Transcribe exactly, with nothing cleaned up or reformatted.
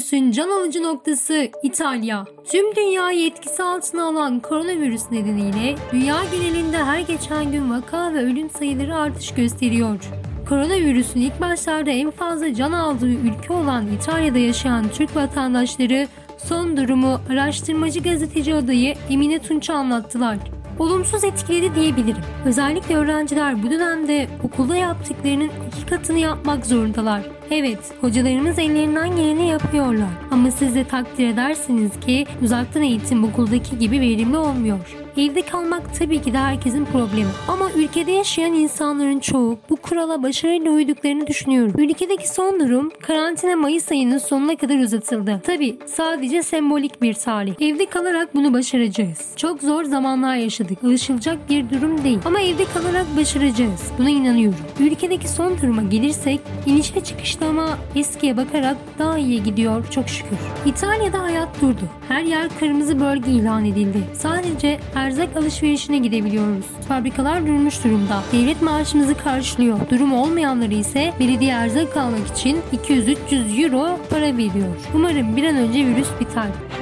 Virüsün can alıcı noktası İtalya. Tüm dünyayı etkisi altına alan koronavirüs nedeniyle dünya genelinde her geçen gün vaka ve ölüm sayıları artış gösteriyor. Koronavirüsün ilk başlarda en fazla can aldığı ülke olan İtalya'da yaşayan Türk vatandaşları son durumu araştırmacı gazeteci adayı Emine Tunç'a anlattılar. Olumsuz etkiledi diyebilirim. Özellikle öğrenciler bu dönemde okulda yaptıklarının iki katını yapmak zorundalar. Evet, hocalarımız ellerinden geleni yapıyorlar. Ama siz de takdir edersiniz ki uzaktan eğitim okuldaki gibi verimli olmuyor. Evde kalmak tabii ki de herkesin problemi. Ama ülkede yaşayan insanların çoğu bu kurala başarıyla uyduklarını düşünüyorum. Ülkedeki son durum karantina Mayıs ayının sonuna kadar uzatıldı. Tabii sadece sembolik bir tarih. Evde kalarak bunu başaracağız. Çok zor zamanlar yaşadık. Alışılacak bir durum değil. Ama evde kalarak başaracağız. Buna inanıyorum. Ülkedeki son duruma gelirsek iniş ve çıkış ama eskiye bakarak daha iyi gidiyor çok şükür. İtalya'da hayat durdu. Her yer kırmızı bölge ilan edildi. Sadece erzak alışverişine gidebiliyoruz. Fabrikalar durmuş durumda. Devlet maaşımızı karşılıyor. Durum olmayanları ise belediye erzak almak için iki yüz üç yüz euro para veriyor. Umarım bir an önce virüs biter.